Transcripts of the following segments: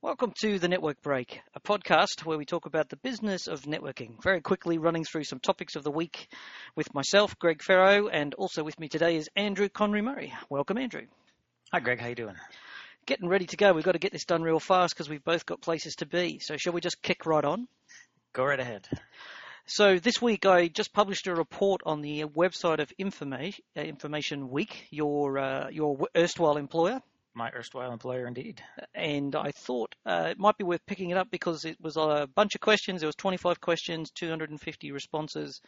Welcome to The Network Break, a podcast where we talk about the business of networking, very quickly running through some topics of the week with myself, Greg Ferro, and also with me today is Andrew Conry-Murray. Welcome, Andrew. Hi, Greg. How you doing? Getting ready to go. We've got to get this done real fast because we've both got places to be. So shall we just kick right on? Go right ahead. So this week I just published a report on the website of Information Week, your erstwhile employer. My erstwhile employer, indeed. And I thought it might be worth picking it up because it was a bunch of questions. There was 25 questions, 250 responses,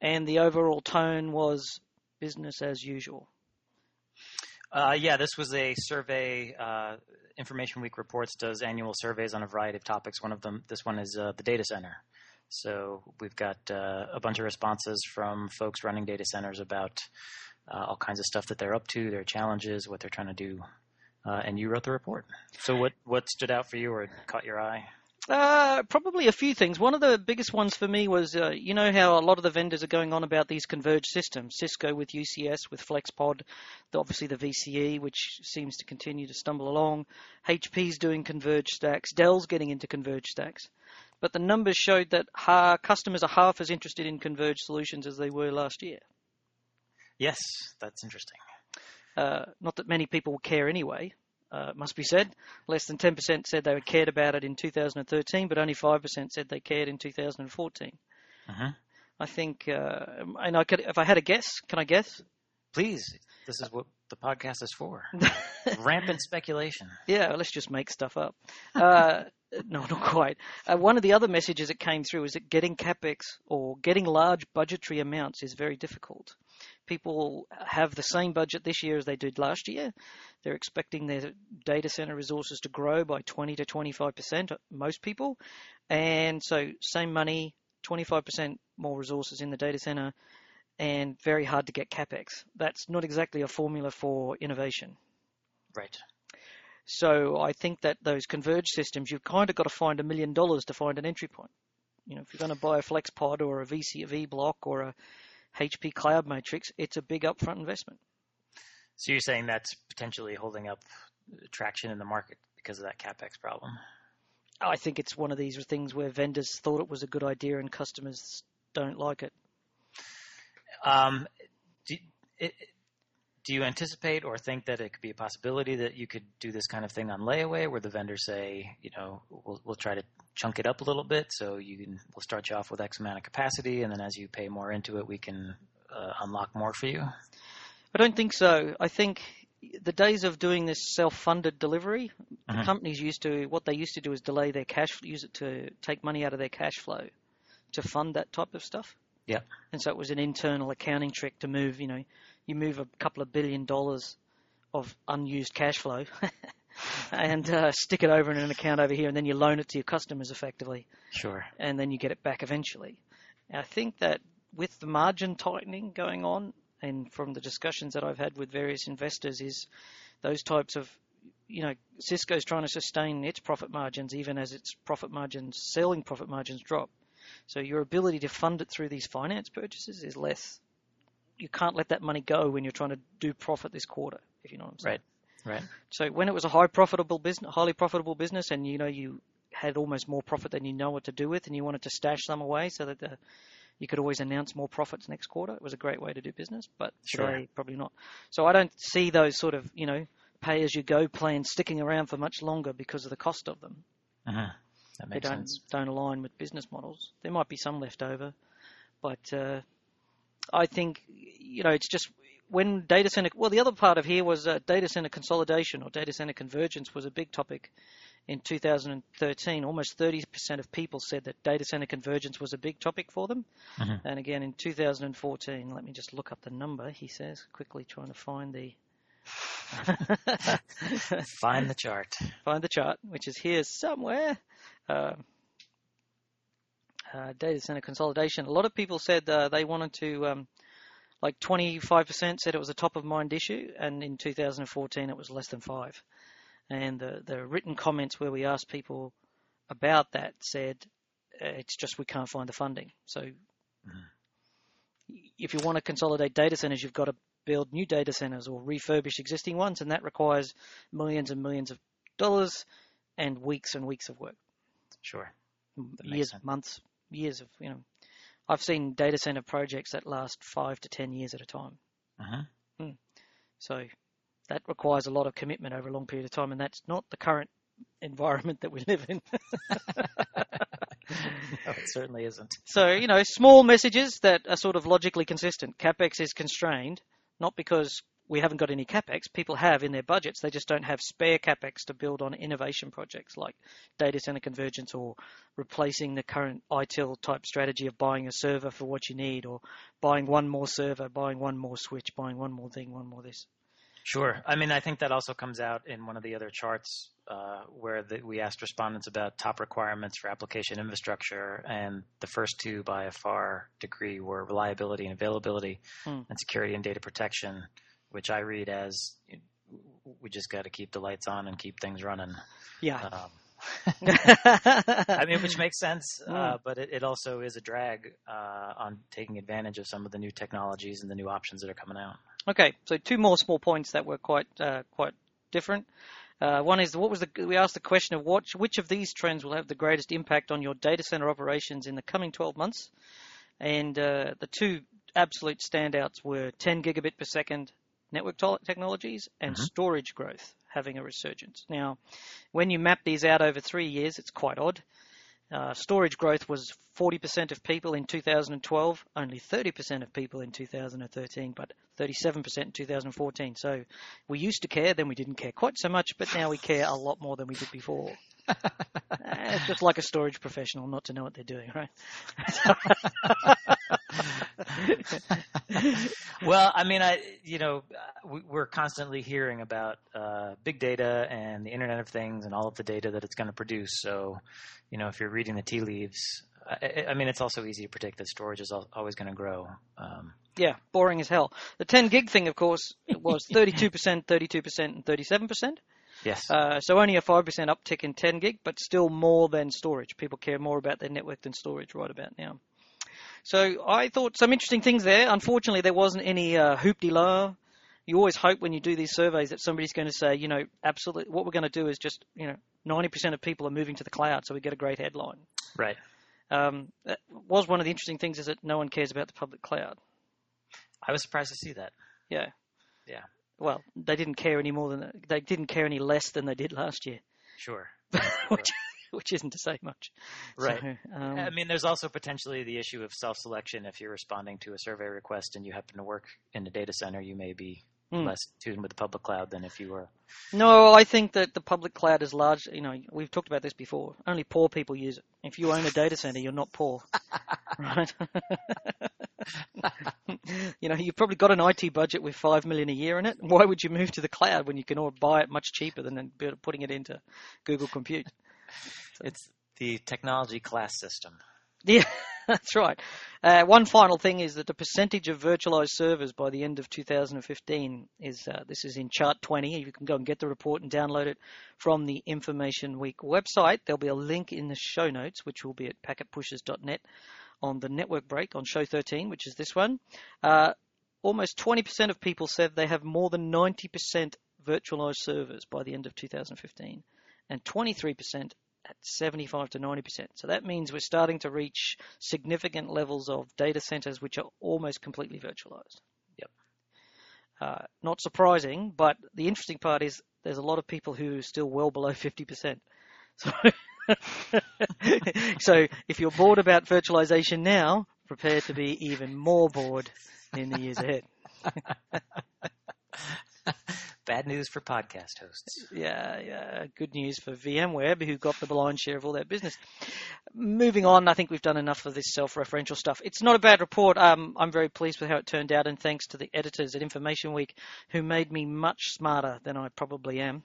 and the overall tone was business as usual. Yeah, this was a survey. Information Week Reports does annual surveys on a variety of topics. One of them, this one, is the data center. So we've got a bunch of responses from folks running data centers about all kinds of stuff that they're up to, their challenges, what they're trying to do. And you wrote the report. So what stood out for you or caught your eye? Probably a few things. One of the biggest ones for me was, you know how a lot of the vendors are going on about these converged systems, Cisco with UCS, with FlexPod, obviously the VCE, which seems to continue to stumble along. HP's doing converged stacks. Dell's getting into converged stacks. But the numbers showed that customers are half as interested in converged solutions as they were last year. Yes, that's interesting. Not that many people care anyway, it must be said. Less than 10% said they cared about it in 2013, but only 5% said they cared in 2014. Uh-huh. I think, and I could, if I had a guess, can I guess? Please. This is what the podcast is for. Rampant speculation. Yeah, let's just make stuff up. No, not quite. One of the other messages that came through is that getting CapEx or getting large budgetary amounts is very difficult. People have the same budget this year as they did last year. They're expecting their data center resources to grow by 20 to 25%, most people. And so same money, 25% more resources in the data center, and very hard to get CapEx. That's not exactly a formula for innovation. Right. So I think that those converged systems, you've kind of got to find $1 million to find an entry point. You know, if you're going to buy a FlexPod or a VCV block or a HP Cloud Matrix, it's a big upfront investment. So you're saying that's potentially holding up traction in the market because of that CapEx problem? I think it's one of these things where vendors thought it was a good idea and customers don't like it. Do you anticipate or think that it could be a possibility that you could do this kind of thing on layaway where the vendors say, you know, we'll try to chunk it up a little bit so we'll start you off with X amount of capacity, and then as you pay more into it, we can unlock more for you? I don't think so. I think the days of doing this self-funded delivery, mm-hmm. companies used to do is delay their cash, use it to take money out of their cash flow to fund that type of stuff. Yeah. And so it was an internal accounting trick to move, you know, you move a couple of $1 billion of unused cash flow and stick it over in an account over here, and then you loan it to your customers effectively. Sure. And then you get it back eventually. And I think that with the margin tightening going on, and from the discussions that I've had with various investors, is those types of, you know, Cisco's trying to sustain its profit margins even as its selling profit margins drop. So your ability to fund it through these finance purchases is less. You can't let that money go when you're trying to do profit this quarter, if you know what I'm saying. Right. So when it was a highly profitable business, and you know you had almost more profit than you know what to do with, and you wanted to stash some away so that you could always announce more profits next quarter, it was a great way to do business. But today, probably not. So I don't see those sort of, you know, pay-as-you-go plans sticking around for much longer because of the cost of them. Uh-huh. That makes sense. They don't align with business models. There might be some left over, but I think, you know, it's just when data center – well, the other part of here was data center consolidation or data center convergence was a big topic in 2013. Almost 30% of people said that data center convergence was a big topic for them. Mm-hmm. And again, in 2014 – let me just look up the number, he says, quickly trying to find the – Find the chart, which is here somewhere. Data center consolidation. A lot of people said they wanted to, like 25% said it was a top of mind issue, and in 2014 it was less than 5%. And the written comments where we asked people about that said it's just we can't find the funding. So if you want to consolidate data centers, you've got to build new data centers or refurbish existing ones, and that requires millions and millions of dollars and weeks of work. Sure. Years, months, years of, you know, I've seen data center projects that last 5 to 10 years at a time. Uh-huh. Mm. So that requires a lot of commitment over a long period of time, and that's not the current environment that we live in. No, it certainly isn't. So, you know, small messages that are sort of logically consistent. CapEx is constrained, not because we haven't got any CapEx. People have in their budgets. They just don't have spare CapEx to build on innovation projects like data center convergence or replacing the current ITIL type strategy of buying a server for what you need, or buying one more server, buying one more switch, buying one more thing, one more this. Sure. I mean, I think that also comes out in one of the other charts where we asked respondents about top requirements for application infrastructure, and the first two by a far degree were reliability and availability and security and data protection, which I read as we just got to keep the lights on and keep things running. Yeah. I mean, which makes sense, but it also is a drag on taking advantage of some of the new technologies and the new options that are coming out. Okay, so two more small points that were quite different. One is we asked the question of which of these trends will have the greatest impact on your data center operations in the coming 12 months, and the two absolute standouts were 10 gigabit per second network technologies and storage growth having a resurgence. Now, when you map these out over 3 years, it's quite odd. Storage growth was 40% of people in 2012, only 30% of people in 2013, but 37% in 2014. So we used to care, then we didn't care quite so much, but now we care a lot more than we did before. It's just like a storage professional not to know what they're doing, right? Well, I mean, we're constantly hearing about big data and the Internet of Things and all of the data that it's going to produce. So, you know, if you're reading the tea leaves, I mean, it's also easy to predict that storage is always going to grow. Yeah, boring as hell. The 10 gig thing, of course, was 32%, 32%, and 37%. Yes. So only a 5% uptick in 10 gig, but still more than storage. People care more about their network than storage right about now. So I thought some interesting things there. Unfortunately, there wasn't any hoop-de-la. You always hope when you do these surveys that somebody's going to say, you know, absolutely, what we're going to do is just, you know, 90% of people are moving to the cloud, so we get a great headline. Right. That was one of the interesting things, is that no one cares about the public cloud. I was surprised to see that. Yeah. Yeah. Well, they didn't care any more than they didn't care any less than they did last year. Sure. Which isn't to say much. Right. So, I mean, there's also potentially the issue of self-selection. If you're responding to a survey request and you happen to work in the data center, you may be less tuned with the public cloud than if you were. No, I think that the public cloud is large. You know, we've talked about this before. Only poor people use it. If you own a data center, you're not poor. Right? You know, you've probably got an IT budget with $5 million a year in it. Why would you move to the cloud when you can all buy it much cheaper than putting it into Google Compute? So. It's the technology class system. Yeah, that's right. One final thing is that the percentage of virtualized servers by the end of 2015 is, this is in chart 20. You can go and get the report and download it from the Information Week website. There'll be a link in the show notes, which will be at packetpushers.net on the network break on show 13, which is this one. Almost 20% of people said they have more than 90% virtualized servers by the end of 2015. And 23% at 75 to 90%. So that means we're starting to reach significant levels of data centers which are almost completely virtualized. Yep. Not surprising, but the interesting part is there's a lot of people who are still well below 50%. So, so if you're bored about virtualization now, prepare to be even more bored in the years ahead. Bad news for podcast hosts. Yeah, yeah. Good news for VMware, who got the blind share of all that business. Moving on, I think we've done enough of this self-referential stuff. It's not a bad report. I'm very pleased with how it turned out, and thanks to the editors at Information Week, who made me much smarter than I probably am.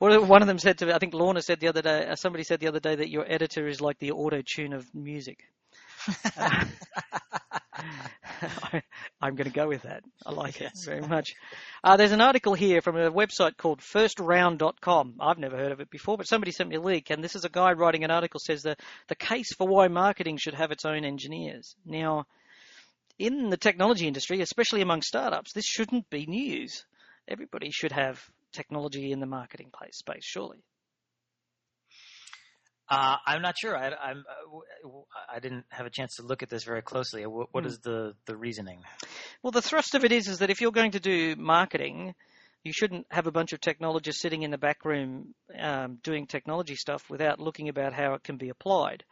One of them said to me, I think Lorna said the other day, somebody said the other day that your editor is like the auto-tune of music. I'm going to go with that. I like it very much. There's an article here from a website called firstround.com. I've never heard of it before, but somebody sent me a link, and this is a guy writing an article, says the case for why marketing should have its own engineers. Now, in the technology industry, especially among startups, this shouldn't be news. Everybody should have technology in the marketing space, surely. I'm not sure. I didn't have a chance to look at this very closely. What is the reasoning? Well, the thrust of it is that if you're going to do marketing, you shouldn't have a bunch of technologists sitting in the back room doing technology stuff without looking about how it can be applied.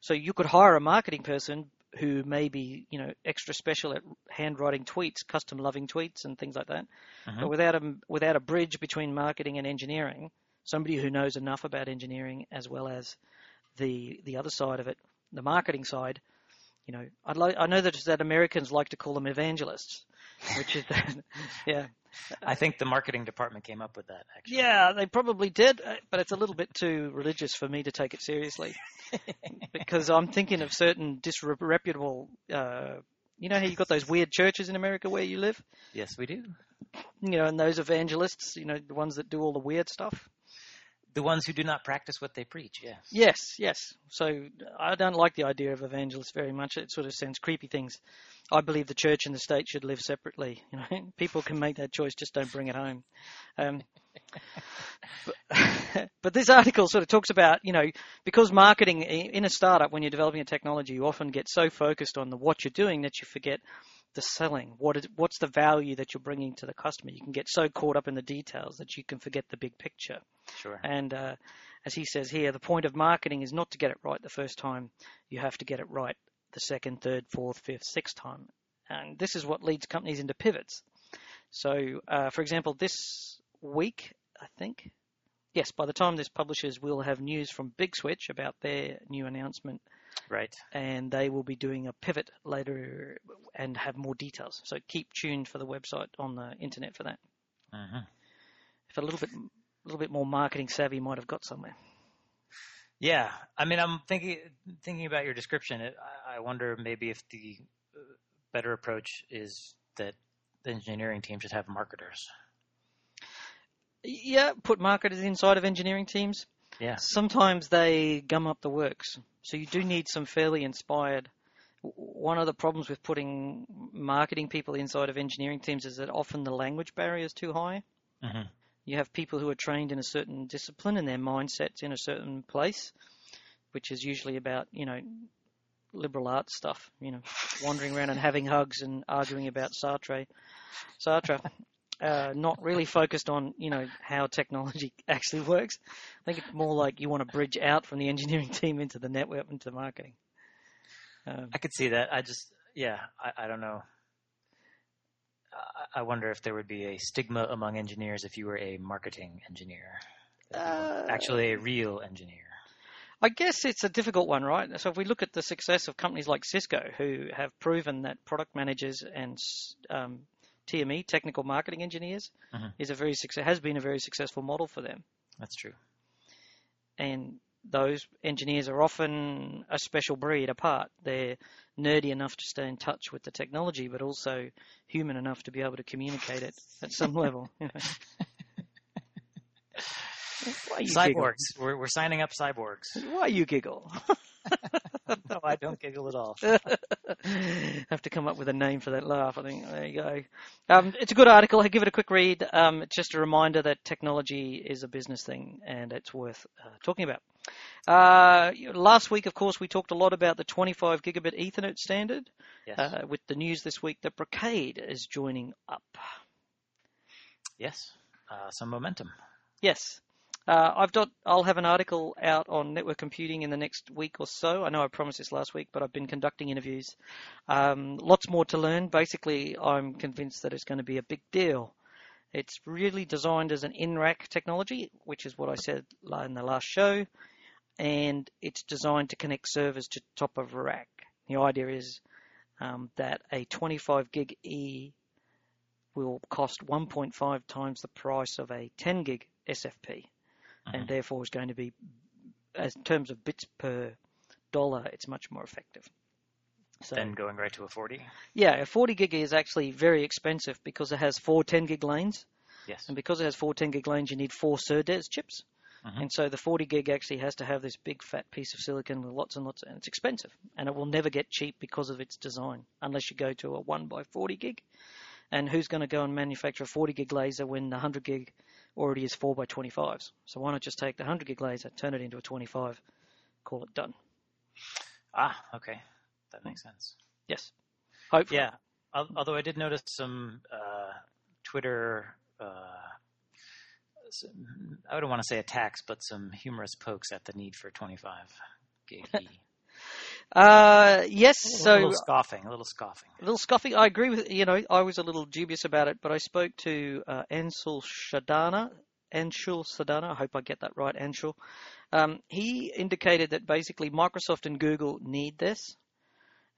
So you could hire a marketing person who may be, you know, extra special at handwriting tweets, custom loving tweets and things like that. Uh-huh. But without a bridge between marketing and engineering, somebody who knows enough about engineering as well as the other side of it, the marketing side, you know, I know that Americans like to call them evangelists, which is that, yeah. I think the marketing department came up with that, actually. Yeah, they probably did, but it's a little bit too religious for me to take it seriously because I'm thinking of certain disreputable you know how you've got those weird churches in America where you live? Yes, we do. You know, and those evangelists, you know, the ones that do all the weird stuff. The ones who do not practice what they preach, yes. Yes, yes. So I don't like the idea of evangelists very much. It sort of sends creepy things. I believe the church and the state should live separately. You know, people can make that choice, just don't bring it home. But this article sort of talks about, you know, because marketing in a startup, when you're developing a technology, you often get so focused on the what you're doing that you forget the selling. What's the value that you're bringing to the customer? You can get so caught up in the details that you can forget the big picture. Sure. And as he says here, the point of marketing is not to get it right the first time. You have to get it right the second, third, fourth, fifth, sixth time. And this is what leads companies into pivots. So, for example, this week, I think, yes, by the time this publishes, we'll have news from Big Switch about their new announcement. Right. And they will be doing a pivot later and have more details. So keep tuned for the website on the internet for that. Uh-huh. If a little bit more marketing savvy might have got somewhere. Yeah. I mean, I'm thinking about your description. I wonder maybe if the better approach is that the engineering team should have marketers. Yeah, put marketers inside of engineering teams. Yeah. Sometimes they gum up the works. So you do need some fairly inspired. One of the problems with putting marketing people inside of engineering teams is that often the language barrier is too high. Mm-hmm. You have people who are trained in a certain discipline and their mindset's in a certain place, which is usually about, you know, liberal arts stuff, you know, wandering around and having hugs and arguing about Sartre. Not really focused on, you know, how technology actually works. I think it's more like you want to bridge out from the engineering team into the network, into the marketing. I could see that. I don't know. I wonder if there would be a stigma among engineers if you were a marketing engineer, actually a real engineer. I guess it's a difficult one, right? So if we look at the success of companies like Cisco, who have proven that product managers and TME, technical marketing engineers, uh-huh, has been a very successful model for them. That's true. And those engineers are often a special breed apart. They're nerdy enough to stay in touch with the technology, but also human enough to be able to communicate it at some level. You know. Cyborgs. We're signing up cyborgs. Why you giggle? No, I don't giggle at all. I have to come up with a name for that laugh, I think. There you go. It's a good article. Give it a quick read. It's just a reminder that technology is a business thing and it's worth talking about. Last week, of course, we talked a lot about the 25 gigabit Ethernet standard. Yes. With the news this week that Brocade is joining up. Yes. Some momentum. Yes. I'll have an article out on network computing in the next week or so. I know I promised this last week, but I've been conducting interviews. Lots more to learn. Basically, I'm convinced that it's going to be a big deal. It's really designed as an in-rack technology, which is what I said in the last show, and it's designed to connect servers to top of rack. The idea is that a 25 gig E will cost 1.5 times the price of a 10 gig SFP. And therefore is going to be, as in terms of bits per dollar, it's much more effective. So, then going right to a 40? Yeah, a 40 gig is actually very expensive because it has four 10 gig lanes. Yes. And because it has four 10 gig lanes, you need four SerDes chips. Uh-huh. And so the 40 gig actually has to have this big fat piece of silicon with lots and lots, and it's expensive. And it will never get cheap because of its design, unless you go to a 1 by 40 gig. And who's going to go and manufacture a 40 gig laser when the 100 gig already is 4x25s. So why not just take the 100 gig laser, turn it into a 25, call it done. Ah, okay. That makes sense. Yes. Hopefully. Yeah. Although I did notice some Twitter, I wouldn't want to say attacks, but some humorous pokes at the need for 25 gig. Yes. A little scoffing. I agree with, I was a little dubious about it, but I spoke to Anshul Sadana. I hope I get that right, Anshul. He indicated that basically Microsoft and Google need this.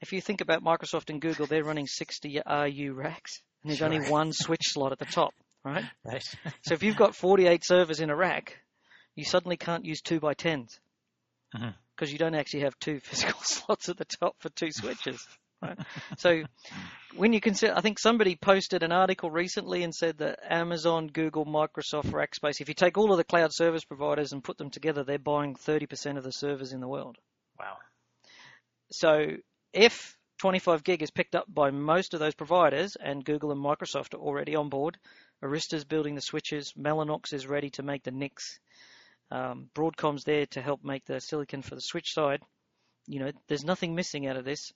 If you think about Microsoft and Google, they're running 60 RU racks, and there's only one switch slot at the top, right? Right. So if you've got 48 servers in a rack, you suddenly can't use 2x10s. Mm-hmm. Because you don't actually have two physical slots at the top for two switches. Right? So when you consider, I think somebody posted an article recently and said that Amazon, Google, Microsoft, Rackspace, if you take all of the cloud service providers and put them together, they're buying 30% of the servers in the world. Wow. So if 25 gig is picked up by most of those providers, and Google and Microsoft are already on board, Arista's building the switches, Mellanox is ready to make the NICs, Broadcom's there to help make the silicon for the switch side. There's nothing missing out of this.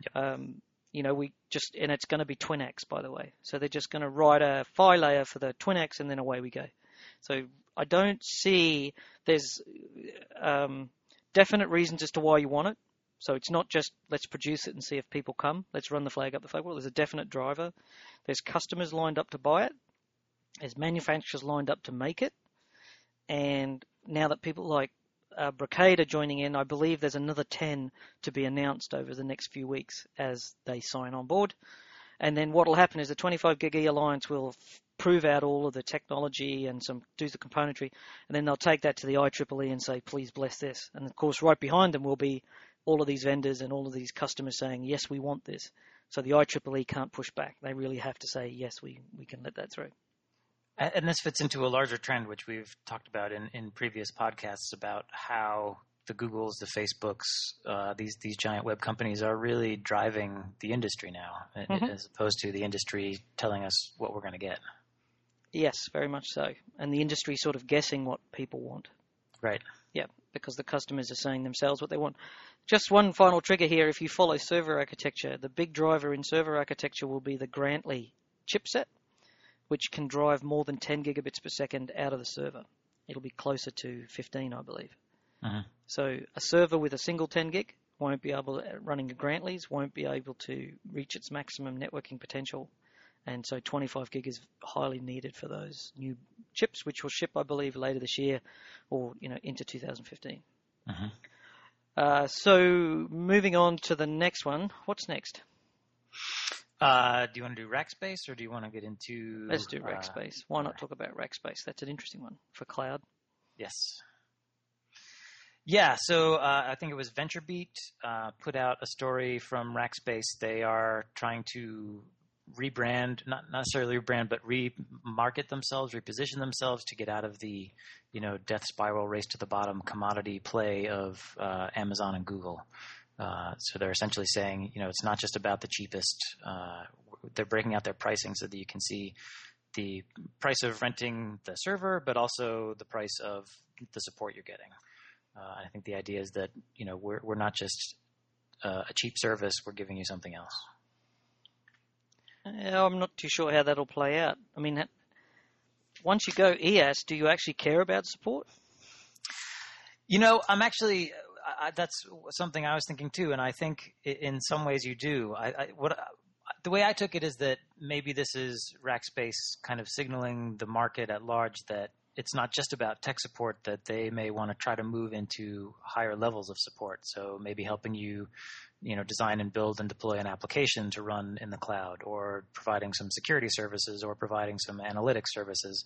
Yep. And it's going to be TwinX, by the way. So they're just going to write a phi layer for the TwinX, and then away we go. So I don't see there's definite reasons as to why you want it. So it's not just let's produce it and see if people come. Let's run the flag up the flagpole. There's a definite driver. There's customers lined up to buy it. There's manufacturers lined up to make it. And now that people like Brocade are joining in, I believe there's another 10 to be announced over the next few weeks as they sign on board. And then what will happen is the 25 gig alliance will prove out all of the technology and do the componentry, and then they'll take that to the IEEE and say, please bless this. And of course, right behind them will be all of these vendors and all of these customers saying, yes, we want this. So the IEEE can't push back. They really have to say, yes, we can let that through. And this fits into a larger trend, which we've talked about in previous podcasts, about how the Googles, the Facebooks, these giant web companies are really driving the industry now, mm-hmm. as opposed to the industry telling us what we're going to get. Yes, very much so. And the industry sort of guessing what people want. Right. Yeah, because the customers are saying themselves what they want. Just one final trigger here. If you follow server architecture, the big driver in server architecture will be the Grantley chipset, which can drive more than 10 gigabits per second out of the server. It'll be closer to 15, I believe. Uh-huh. So a server with a single 10 gig won't be able to, running a Grantley's, won't be able to reach its maximum networking potential. And so 25 gig is highly needed for those new chips, which will ship, I believe, later this year or into 2015. Uh-huh. So moving on to the next one. What's next? Do you want to do Rackspace, or do you want to get into... Let's do Rackspace. Why not talk about Rackspace? That's an interesting one for cloud. Yes. Yeah, so I think it was VentureBeat put out a story from Rackspace. They are trying to rebrand, not necessarily rebrand, but remarket themselves, reposition themselves to get out of the, death spiral, race to the bottom commodity play of Amazon and Google. So they're essentially saying, it's not just about the cheapest. They're breaking out their pricing so that you can see the price of renting the server, but also the price of the support you're getting. I think the idea is that, we're not just a cheap service. We're giving you something else. I'm not too sure how that'll play out. I mean, once you go EaaS, do you actually care about support? I'm actually... that's something I was thinking too, and I think in some ways you do. The way I took it is that maybe this is Rackspace kind of signaling the market at large that it's not just about tech support, that they may want to try to move into higher levels of support. So maybe helping you, design and build and deploy an application to run in the cloud, or providing some security services, or providing some analytics services,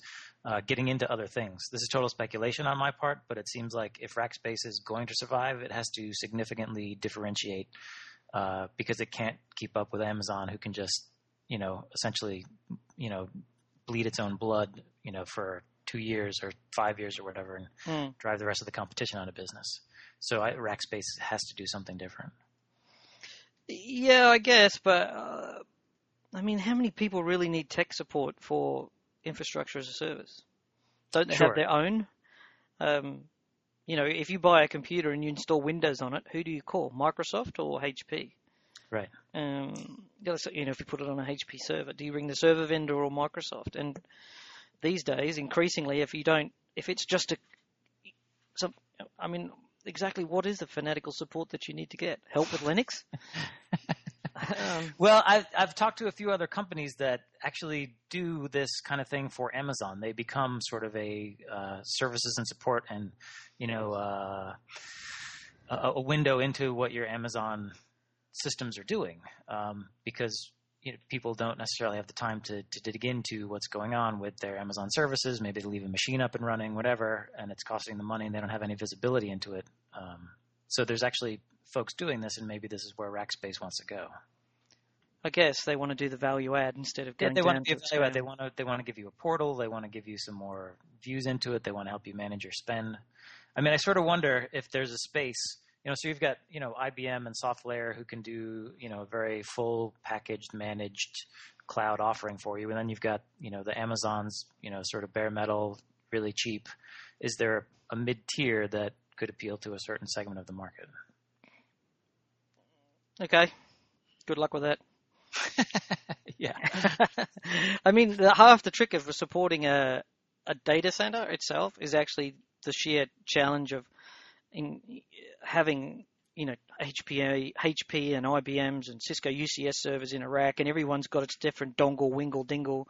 getting into other things. This is total speculation on my part, but it seems like if Rackspace is going to survive, it has to significantly differentiate because it can't keep up with Amazon, who can just, essentially, bleed its own blood, for 2 years or 5 years or whatever, and drive the rest of the competition out of business. So Rackspace has to do something different. Yeah, I guess, but how many people really need tech support for infrastructure as a service? Don't they have their own? You know, if you buy a computer and you install Windows on it, who do you call? Microsoft or HP? Right. So, you know, if you put it on a HP server, do you ring the server vendor or Microsoft? And these days, increasingly, if you don't, if it's just a, some, I mean, exactly what is the fanatical support that you need to get? Help with Linux? Well, I've talked to a few other companies that actually do this kind of thing for Amazon. They become sort of a services and support, and you know, a window into what your Amazon systems are doing, because you know, people don't necessarily have the time to dig into what's going on with their Amazon services. Maybe they leave a machine up and running, whatever, and it's costing them money, and they don't have any visibility into it. So there's actually folks doing this, and maybe this is where Rackspace wants to go. I guess they want to do the value add instead of going down to the value add. They want to give you a portal. They want to give you some more views into it. They want to help you manage your spend. I mean, I sort of wonder if there's a space. You know, so you've got, you know, IBM and SoftLayer who can do, you know, a very full packaged, managed cloud offering for you, and then you've got, you know, the Amazons, you know, sort of bare metal, really cheap. Is there a mid-tier that could appeal to a certain segment of the market? Okay. Good luck with that. Yeah. I mean, half the trick of supporting a data center itself is actually the sheer challenge of having, you know, HP and IBMs and Cisco UCS servers in a rack, and everyone's got its different dongle, wingle, dingle,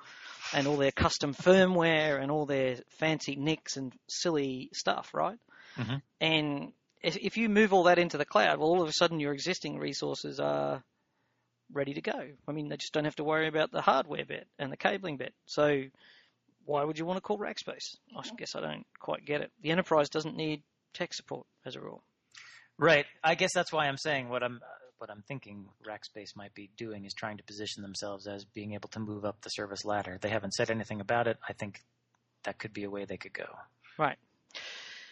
and all their custom firmware and all their fancy NICs and silly stuff, right? Mm-hmm. And if you move all that into the cloud, well, all of a sudden your existing resources are ready to go. I mean, they just don't have to worry about the hardware bit and the cabling bit. So why would you want to call Rackspace? I guess I don't quite get it. The enterprise doesn't need tech support as a rule. Right. I guess that's why I'm saying what I'm thinking Rackspace might be doing is trying to position themselves as being able to move up the service ladder. They haven't said anything about it. I think that could be a way they could go. Right.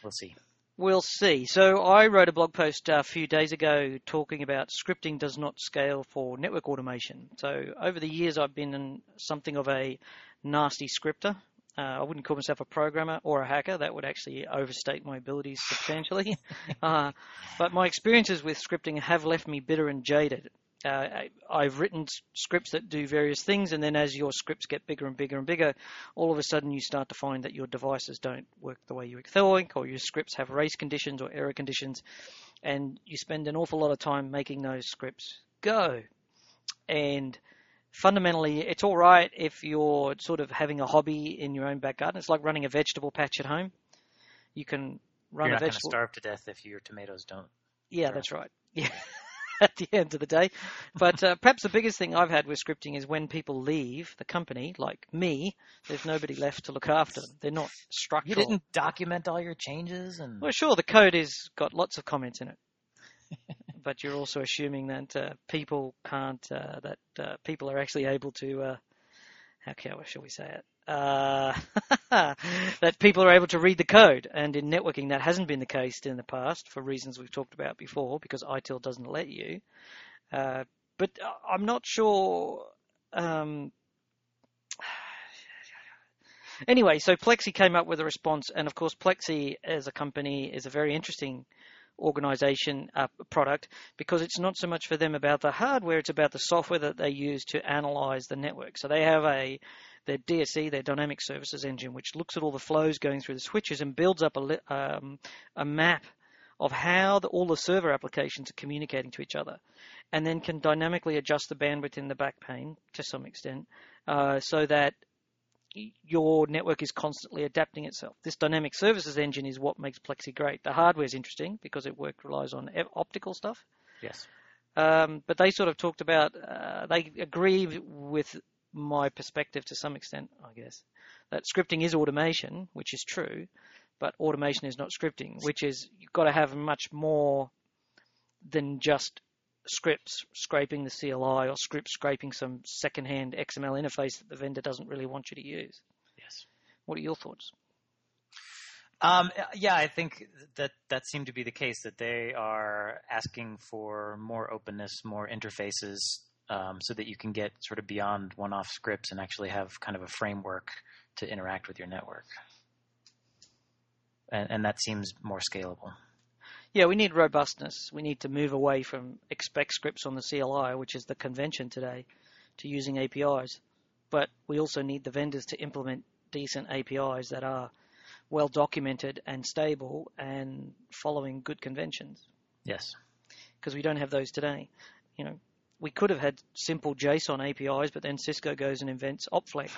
We'll see. We'll see. So I wrote a blog post a few days ago talking about scripting does not scale for network automation. So over the years, I've been something of a nasty scripter. I wouldn't call myself a programmer or a hacker. That would actually overstate my abilities substantially. But my experiences with scripting have left me bitter and jaded. I've written scripts that do various things, and then as your scripts get bigger and bigger and bigger, all of a sudden you start to find that your devices don't work the way you think, or your scripts have race conditions or error conditions, and you spend an awful lot of time making those scripts go. And fundamentally, it's all right if you're sort of having a hobby in your own back garden. It's like running a vegetable patch at home. You can run a vegetable. You're not going to starve to death if your tomatoes don't. Yeah, grow. That's right. Yeah. At the end of the day. But perhaps the biggest thing I've had with scripting is when people leave the company, like me, there's nobody left to look after them. They're not structural. You didn't document all your changes? And well, sure, the code has got lots of comments in it. But you're also assuming that people can't, that people are actually able to, how shall we say it? That people are able to read the code, and in networking that hasn't been the case in the past for reasons we've talked about before, because ITIL doesn't let you. But I'm not sure. Anyway, so Plexi came up with a response, and of course Plexi as a company is a very interesting organization product, because it's not so much for them about the hardware, it's about the software that they use to analyze the network. So they have their DSE, their dynamic services engine, which looks at all the flows going through the switches and builds up a map of how all the server applications are communicating to each other, and then can dynamically adjust the bandwidth in the back pane to some extent, so that your network is constantly adapting itself. This dynamic services engine is what makes Plexi great. The hardware is interesting because it relies on optical stuff. Yes. But they sort of talked about, they agreed with my perspective to some extent, I guess, that scripting is automation, which is true, but automation is not scripting, which is you've got to have much more than just scripts scraping the CLI or scripts scraping some secondhand XML interface that the vendor doesn't really want you to use. Yes. What are your thoughts? Yeah, I think that seemed to be the case, that they are asking for more openness, more interfaces, so that you can get sort of beyond one-off scripts and actually have kind of a framework to interact with your network. and that seems more scalable. Yeah, we need robustness. We need to move away from expect scripts on the CLI, which is the convention today, to using APIs. But we also need the vendors to implement decent APIs that are well documented and stable and following good conventions. Yes. Because we don't have those today. You know, we could have had simple JSON APIs, but then Cisco goes and invents Opflex.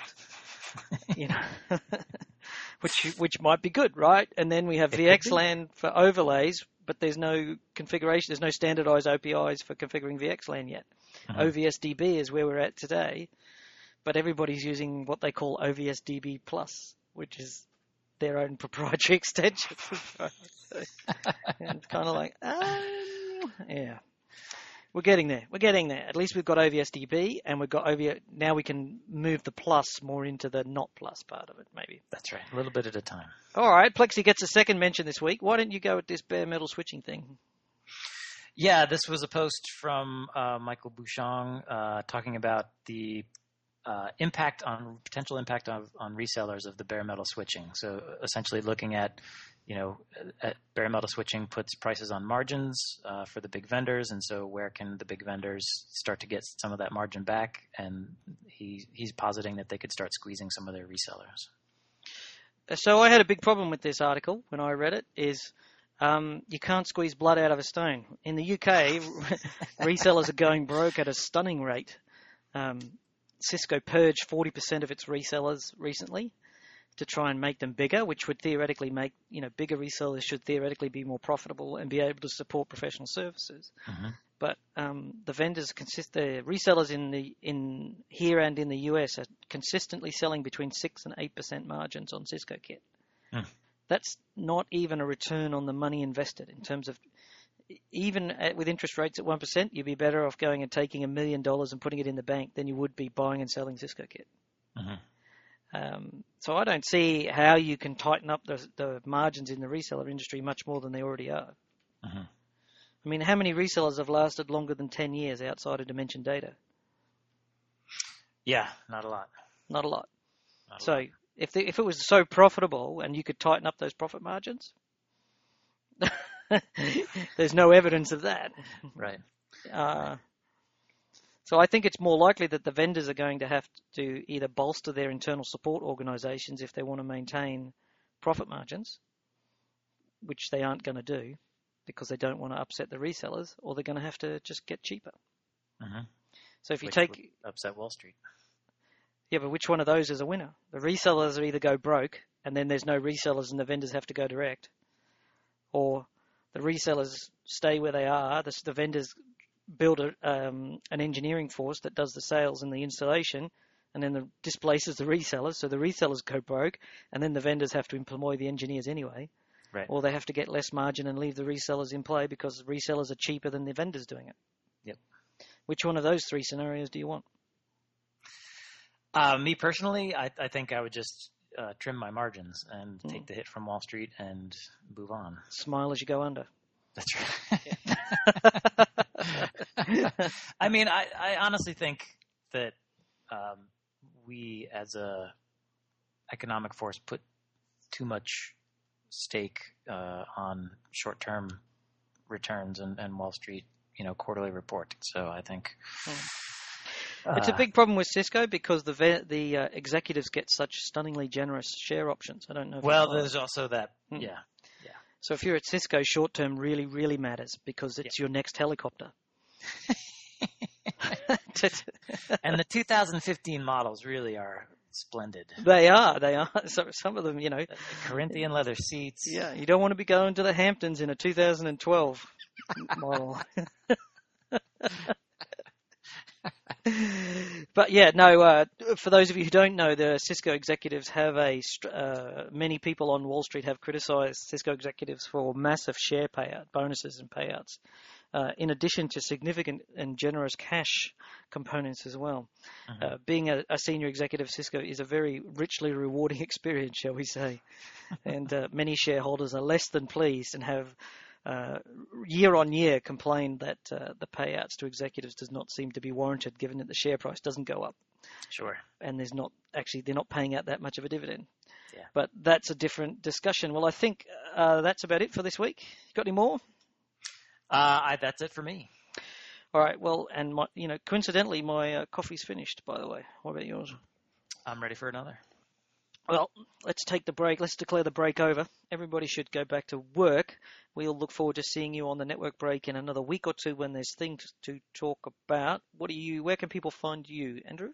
You know, which might be good, right? And then we have VXLAN for overlays, but there's no configuration, there's no standardized APIs for configuring VXLAN yet. Uh-huh. OVSDB is where we're at today, but everybody's using what they call OVSDB Plus, which is their own proprietary extension. And it's kind of like, yeah. We're getting there. At least we've got OVSDB, and we've got now we can move the plus more into the not plus part of it, maybe. That's right. A little bit at a time. All right. Plexi gets a second mention this week. Why don't you go with this bare metal switching thing? Yeah, this was a post from Michael Bouchong talking about the potential impact on resellers of the bare metal switching. So essentially looking at, you know, bare metal switching puts prices on margins for the big vendors, and so where can the big vendors start to get some of that margin back? And he's positing that they could start squeezing some of their resellers. So I had a big problem with this article when I read it, is you can't squeeze blood out of a stone. In the UK, resellers are going broke at a stunning rate. Cisco purged 40% of its resellers recently to try and make them bigger, which would theoretically make, you know, bigger resellers should theoretically be more profitable and be able to support professional services. Mm-hmm. But the resellers in here and in the US are consistently selling between 6% and 8% margins on Cisco kit. Mm. That's not even a return on the money invested in terms of, even with interest rates at 1%, you'd be better off going and taking $1 million and putting it in the bank than you would be buying and selling Cisco kit. Mm-hmm. So I don't see how you can tighten up the margins in the reseller industry much more than they already are. Uh-huh. I mean, how many resellers have lasted longer than 10 years outside of Dimension Data? Yeah, not a lot. So if it was so profitable and you could tighten up those profit margins, there's no evidence of that. Right. So I think it's more likely that the vendors are going to have to either bolster their internal support organizations if they want to maintain profit margins, which they aren't going to do because they don't want to upset the resellers, or they're going to have to just get cheaper. Uh-huh. So if you take upset Wall Street. Yeah, but which one of those is a winner? The resellers either go broke and then there's no resellers and the vendors have to go direct, or the resellers stay where they are, the vendors build an engineering force that does the sales and the installation, and then displaces the resellers. So the resellers go broke, and then the vendors have to employ the engineers anyway. Right. Or they have to get less margin and leave the resellers in play because the resellers are cheaper than the vendors doing it. Yep. Which one of those three scenarios do you want? Me personally, I think I would just trim my margins and take the hit from Wall Street and move on. Smile as you go under. That's right. I mean, I honestly think that we as a economic force put too much stake on short-term returns and Wall Street, you know, quarterly reporting. So I think it's a big problem with Cisco because the executives get such stunningly generous share options. I don't know. Well, there's also that. Mm. Yeah. So if you're at Cisco, short-term really, really matters because it's your next helicopter. And the 2015 models really are splendid. They are. So some of them, you know. Corinthian leather seats. Yeah, you don't want to be going to the Hamptons in a 2012 model. But yeah, no, for those of you who don't know, the Cisco executives have many people on Wall Street have criticized Cisco executives for massive share payout, bonuses and payouts, in addition to significant and generous cash components as well. Mm-hmm. Being a senior executive at Cisco is a very richly rewarding experience, shall we say. And many shareholders are less than pleased and have year on year complained that the payouts to executives does not seem to be warranted given that the share price doesn't go up. Sure. And they're not paying out that much of a dividend. yeah. But that's a different discussion. Well, I think that's about it for this week. Got any more? That's it for me. All right. Well, and coincidentally, my coffee's finished, by the way. What about yours? I'm ready for another. Well, let's take the break. Let's declare the break over. Everybody should go back to work. We'll look forward to seeing you on the network break in another week or two when there's things to talk about. Where can people find you, Andrew?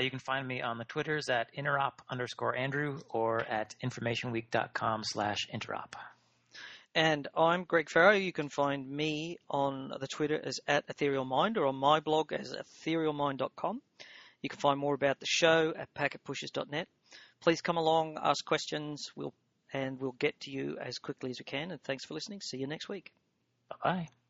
You can find me on the Twitters at interop_Andrew or at informationweek.com/interop. And I'm Greg Ferro. You can find me on the Twitter as at etherealmind or on my blog as etherealmind.com. You can find more about the show at packetpushers.net. Please come along, ask questions, and we'll get to you as quickly as we can. And thanks for listening. See you next week. Bye-bye.